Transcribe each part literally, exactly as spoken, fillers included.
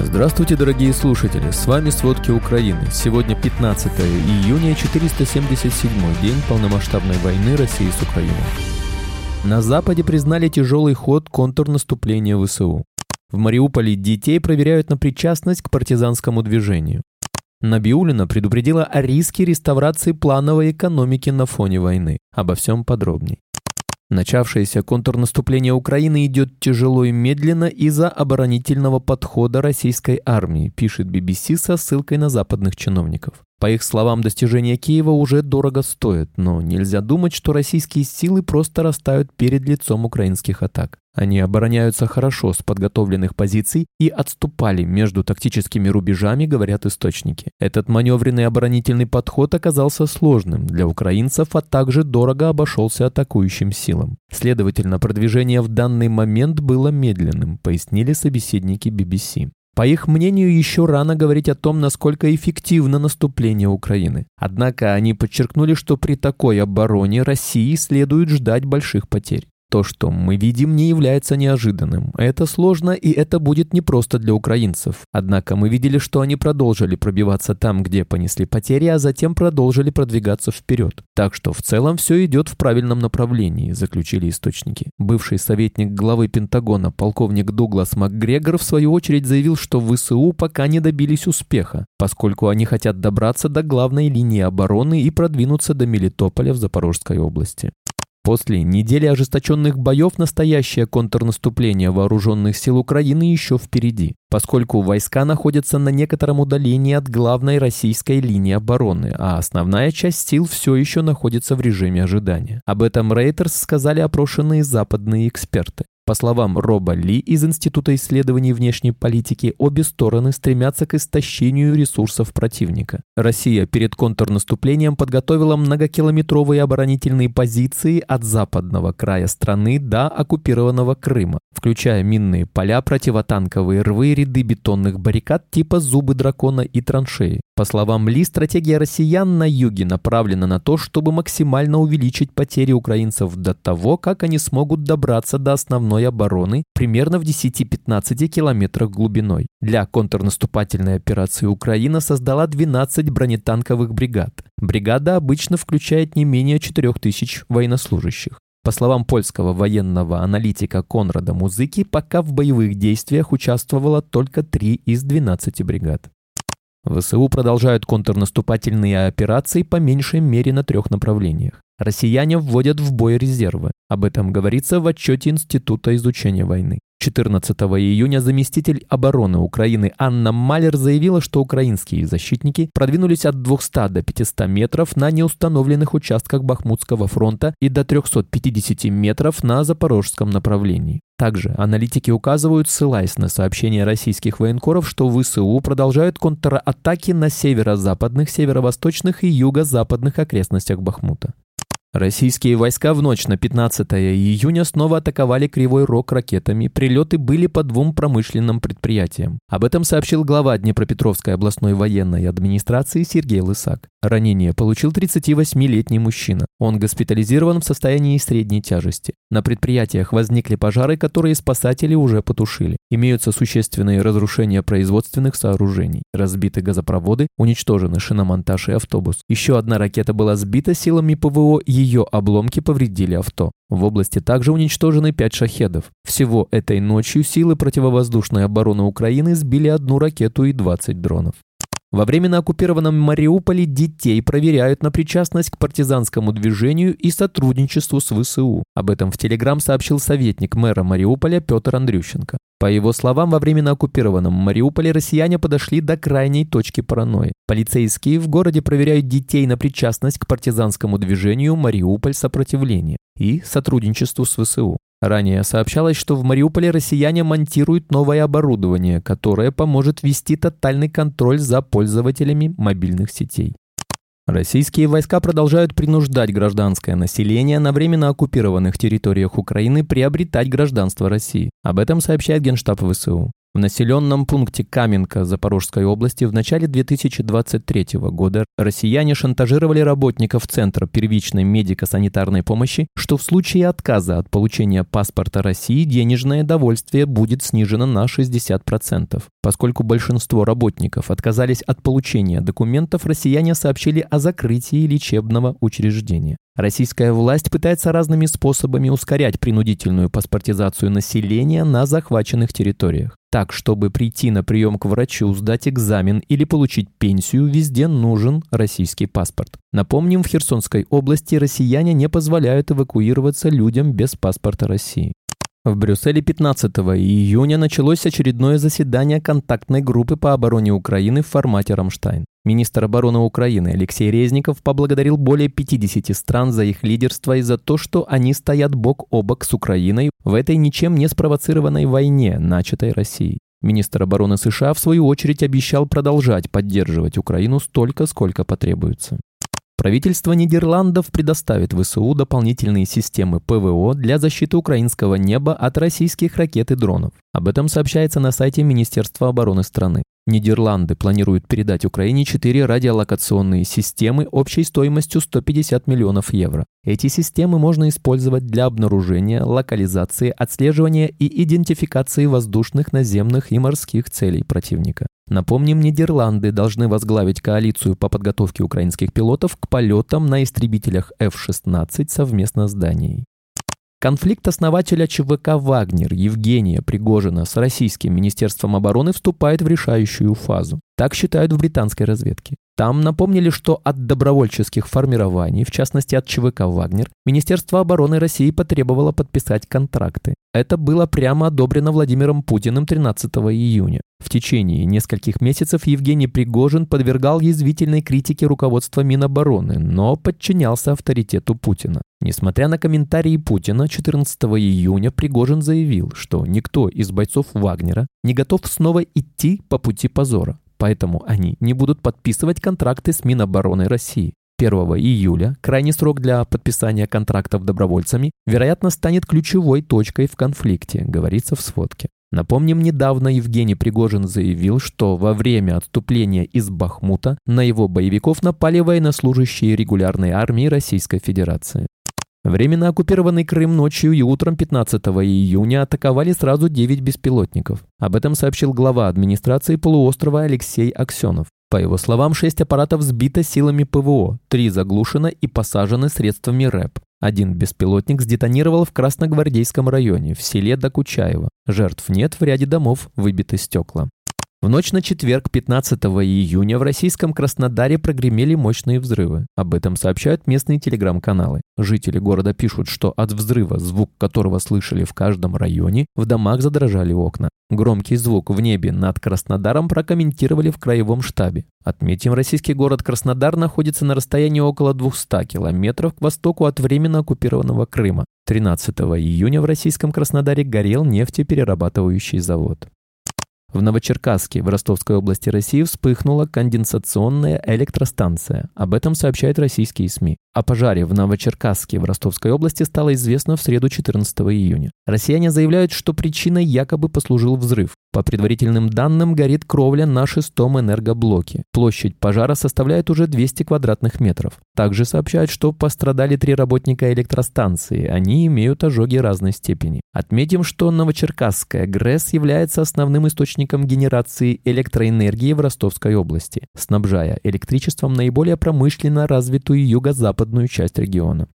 Здравствуйте, дорогие слушатели, с вами «Сводки Украины». Сегодня пятнадцатое июня, четыреста семьдесят седьмой день полномасштабной войны России с Украиной. На Западе признали тяжелый ход контрнаступления ВСУ. В Мариуполе детей проверяют на причастность к партизанскому движению. Набиуллина предупредила о риске реставрации плановой экономики на фоне войны. Обо всем подробней. Начавшееся контрнаступление Украины идет тяжело и медленно из-за оборонительного подхода российской армии, пишет би би си со ссылкой на западных чиновников. По их словам, достижения Киева уже дорого стоят, но нельзя думать, что российские силы просто растают перед лицом украинских атак. Они обороняются хорошо с подготовленных позиций и отступали между тактическими рубежами, говорят источники. Этот маневренный оборонительный подход оказался сложным для украинцев, а также дорого обошелся атакующим силам. Следовательно, продвижение в данный момент было медленным, пояснили собеседники би би си. По их мнению, еще рано говорить о том, насколько эффективно наступление Украины. Однако они подчеркнули, что при такой обороне России следует ждать больших потерь. То, что мы видим, не является неожиданным. Это сложно, и это будет непросто для украинцев. Однако мы видели, что они продолжили пробиваться там, где понесли потери, а затем продолжили продвигаться вперед. Так что в целом все идет в правильном направлении, заключили источники. Бывший советник главы Пентагона, полковник Дуглас МакГрегор, в свою очередь заявил, что ВСУ пока не добились успеха, поскольку они хотят добраться до главной линии обороны и продвинуться до Мелитополя в Запорожской области. После недели ожесточенных боев настоящее контрнаступление вооруженных сил Украины еще впереди, поскольку войска находятся на некотором удалении от главной российской линии обороны, а основная часть сил все еще находится в режиме ожидания. Об этом Reuters сказали опрошенные западные эксперты. По словам Роба Ли из Института исследований внешней политики, обе стороны стремятся к истощению ресурсов противника. Россия перед контрнаступлением подготовила многокилометровые оборонительные позиции от западного края страны до оккупированного Крыма, включая минные поля, противотанковые рвы, ряды бетонных баррикад типа «Зубы дракона» и траншеи. По словам Ли, стратегия россиян на юге направлена на то, чтобы максимально увеличить потери украинцев до того, как они смогут добраться до основной обороны примерно в десяти-пятнадцати километрах глубиной. Для контрнаступательной операции Украина создала двенадцать бронетанковых бригад. Бригада обычно включает не менее четырех тысяч военнослужащих. По словам польского военного аналитика Конрада Музыки, пока в боевых действиях участвовало только три из двенадцати бригад. ВСУ продолжают контрнаступательные операции по меньшей мере на трех направлениях. Россияне вводят в бой резервы. Об этом говорится в отчете Института изучения войны. четырнадцатого июня заместитель обороны Украины Анна Малер заявила, что украинские защитники продвинулись от двухсот до пятисот метров на неустановленных участках Бахмутского фронта и до трёхсот пятидесяти метров на запорожском направлении. Также аналитики указывают, ссылаясь на сообщения российских военкоров, что ВСУ продолжают контратаки на северо-западных, северо-восточных и юго-западных окрестностях Бахмута. Российские войска в ночь на пятнадцатое июня снова атаковали Кривой Рог ракетами, прилеты были по двум промышленным предприятиям. Об этом сообщил глава Днепропетровской областной военной администрации Сергей Лысак. Ранение получил тридцативосьмилетний мужчина. Он госпитализирован в состоянии средней тяжести. На предприятиях возникли пожары, которые спасатели уже потушили. Имеются существенные разрушения производственных сооружений. Разбиты газопроводы, уничтожены шиномонтаж и автобус. Еще одна ракета была сбита силами ПВО, ее обломки повредили авто. В области также уничтожены пять шахедов. Всего этой ночью силы противовоздушной обороны Украины сбили одну ракету и двадцать дронов. Во временно оккупированном Мариуполе детей проверяют на причастность к партизанскому движению и сотрудничеству с ВСУ. Об этом в Телеграм сообщил советник мэра Мариуполя Петр Андрющенко. По его словам, во временно оккупированном Мариуполе россияне подошли до крайней точки паранойи. Полицейские в городе проверяют детей на причастность к партизанскому движению «Мариуполь сопротивление» и сотрудничеству с ВСУ. Ранее сообщалось, что в Мариуполе россияне монтируют новое оборудование, которое поможет вести тотальный контроль за пользователями мобильных сетей. Российские войска продолжают принуждать гражданское население на временно оккупированных территориях Украины приобретать гражданство России. Об этом сообщает Генштаб ВСУ. В населенном пункте Каменка Запорожской области в начале две тысячи двадцать третьего года россияне шантажировали работников Центра первичной медико-санитарной помощи, что в случае отказа от получения паспорта России денежное довольствие будет снижено на шестьдесят процентов. Поскольку большинство работников отказались от получения документов, россияне сообщили о закрытии лечебного учреждения. Российская власть пытается разными способами ускорять принудительную паспортизацию населения на захваченных территориях. Так, чтобы прийти на прием к врачу, сдать экзамен или получить пенсию, везде нужен российский паспорт. Напомним, в Херсонской области россияне не позволяют эвакуироваться людям без паспорта России. В Брюсселе пятнадцатого июня началось очередное заседание Контактной группы по обороне Украины в формате «Рамштайн». Министр обороны Украины Алексей Резников поблагодарил более пятидесяти стран за их лидерство и за то, что они стоят бок о бок с Украиной в этой ничем не спровоцированной войне, начатой Россией. Министр обороны США, в свою очередь, обещал продолжать поддерживать Украину столько, сколько потребуется. Правительство Нидерландов предоставит ВСУ дополнительные системы ПВО для защиты украинского неба от российских ракет и дронов. Об этом сообщается на сайте Министерства обороны страны. Нидерланды планируют передать Украине четыре радиолокационные системы общей стоимостью сто пятьдесят миллионов евро. Эти системы можно использовать для обнаружения, локализации, отслеживания и идентификации воздушных, наземных и морских целей противника. Напомним, Нидерланды должны возглавить коалицию по подготовке украинских пилотов к полетам на истребителях эф шестнадцать совместно с Данией. Конфликт основателя ЧВК «Вагнер» Евгения Пригожина с российским министерством обороны вступает в решающую фазу. Так считают в британской разведке. Там напомнили, что от добровольческих формирований, в частности от ЧВК «Вагнер», Министерство обороны России потребовало подписать контракты. Это было прямо одобрено Владимиром Путиным тринадцатого июня. В течение нескольких месяцев Евгений Пригожин подвергал язвительной критике руководства Минобороны, но подчинялся авторитету Путина. Несмотря на комментарии Путина, четырнадцатого июня Пригожин заявил, что никто из бойцов «Вагнера» не готов снова идти по пути позора. Поэтому они не будут подписывать контракты с Минобороны России. первого июля крайний срок для подписания контрактов добровольцами, вероятно, станет ключевой точкой в конфликте, говорится в сводке. Напомним, недавно Евгений Пригожин заявил, что во время отступления из Бахмута на его боевиков напали военнослужащие регулярной армии Российской Федерации. Временно оккупированный Крым ночью и утром пятнадцатого июня атаковали сразу девять беспилотников. Об этом сообщил глава администрации полуострова Алексей Аксёнов. По его словам, шесть аппаратов сбито силами ПВО, три заглушено и посажены средствами РЭП. Один беспилотник сдетонировал в Красногвардейском районе, в селе Докучаево. Жертв нет, в ряде домов выбиты стекла. В ночь на четверг, пятнадцатого июня, в российском Краснодаре прогремели мощные взрывы. Об этом сообщают местные телеграм-каналы. Жители города пишут, что от взрыва, звук которого слышали в каждом районе, в домах задрожали окна. Громкий звук в небе над Краснодаром прокомментировали в краевом штабе. Отметим, российский город Краснодар находится на расстоянии около двухсот километров к востоку от временно оккупированного Крыма. тринадцатого июня в российском Краснодаре горел нефтеперерабатывающий завод. В Новочеркасске, в Ростовской области России, вспыхнула конденсационная электростанция. Об этом сообщают российские СМИ. О пожаре в Новочеркасске, в Ростовской области, стало известно в среду четырнадцатого июня. Россияне заявляют, что причиной якобы послужил взрыв. По предварительным данным, горит кровля на шестом энергоблоке. Площадь пожара составляет уже двести квадратных метров. Также сообщают, что пострадали три работника электростанции. Они имеют ожоги разной степени. Отметим, что Новочеркасская ГРЭС является основным источником генерации электроэнергии в Ростовской области, снабжая электричеством наиболее промышленно развитую юго-западную часть региона.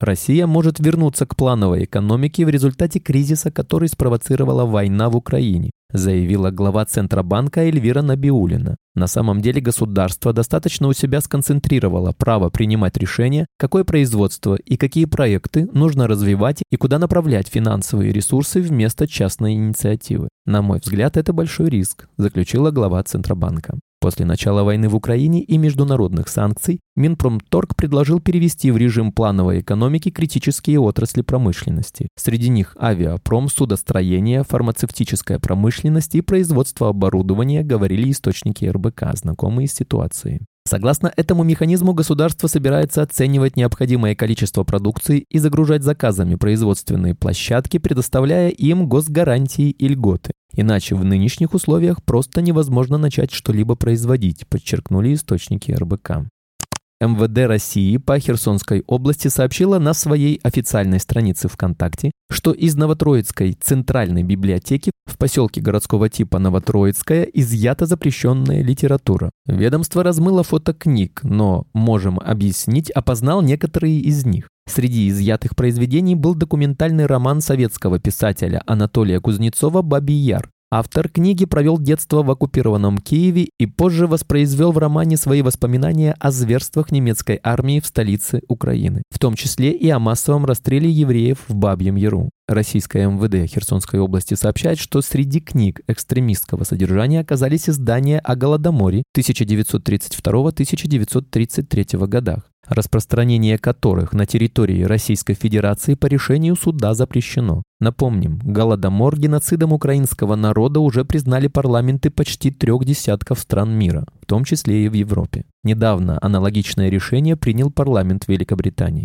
Россия может вернуться к плановой экономике в результате кризиса, который спровоцировала война в Украине, заявила глава Центробанка Эльвира Набиуллина. На самом деле государство достаточно у себя сконцентрировало право принимать решения, какое производство и какие проекты нужно развивать и куда направлять финансовые ресурсы вместо частной инициативы. На мой взгляд, это большой риск, заключила глава Центробанка. После начала войны в Украине и международных санкций Минпромторг предложил перевести в режим плановой экономики критические отрасли промышленности. Среди них авиапром, судостроение, фармацевтическая промышленность и производство оборудования, говорили источники эр бэ ка, знакомые с ситуацией. Согласно этому механизму, государство собирается оценивать необходимое количество продукции и загружать заказами производственные площадки, предоставляя им госгарантии и льготы. Иначе в нынешних условиях просто невозможно начать что-либо производить, подчеркнули источники эр бэ ка. эм вэ дэ России по Херсонской области сообщила на своей официальной странице ВКонтакте, что из Новотроицкой центральной библиотеки в поселке городского типа Новотроицкая изъята запрещенная литература. Ведомство размыло фото книг, но, можем объяснить, опознал некоторые из них. Среди изъятых произведений был документальный роман советского писателя Анатолия Кузнецова «Бабийяр». Автор книги провел детство в оккупированном Киеве и позже воспроизвел в романе свои воспоминания о зверствах немецкой армии в столице Украины, в том числе и о массовом расстреле евреев в Бабьем Яру. Российское эм вэ дэ Херсонской области сообщает, что среди книг экстремистского содержания оказались издания о Голодоморе тысяча девятьсот тридцать второго — тридцать третьего годах, распространение которых на территории Российской Федерации по решению суда запрещено. Напомним, Голодомор геноцидом украинского народа уже признали парламенты почти трех десятков стран мира, в том числе и в Европе. Недавно аналогичное решение принял парламент Великобритании.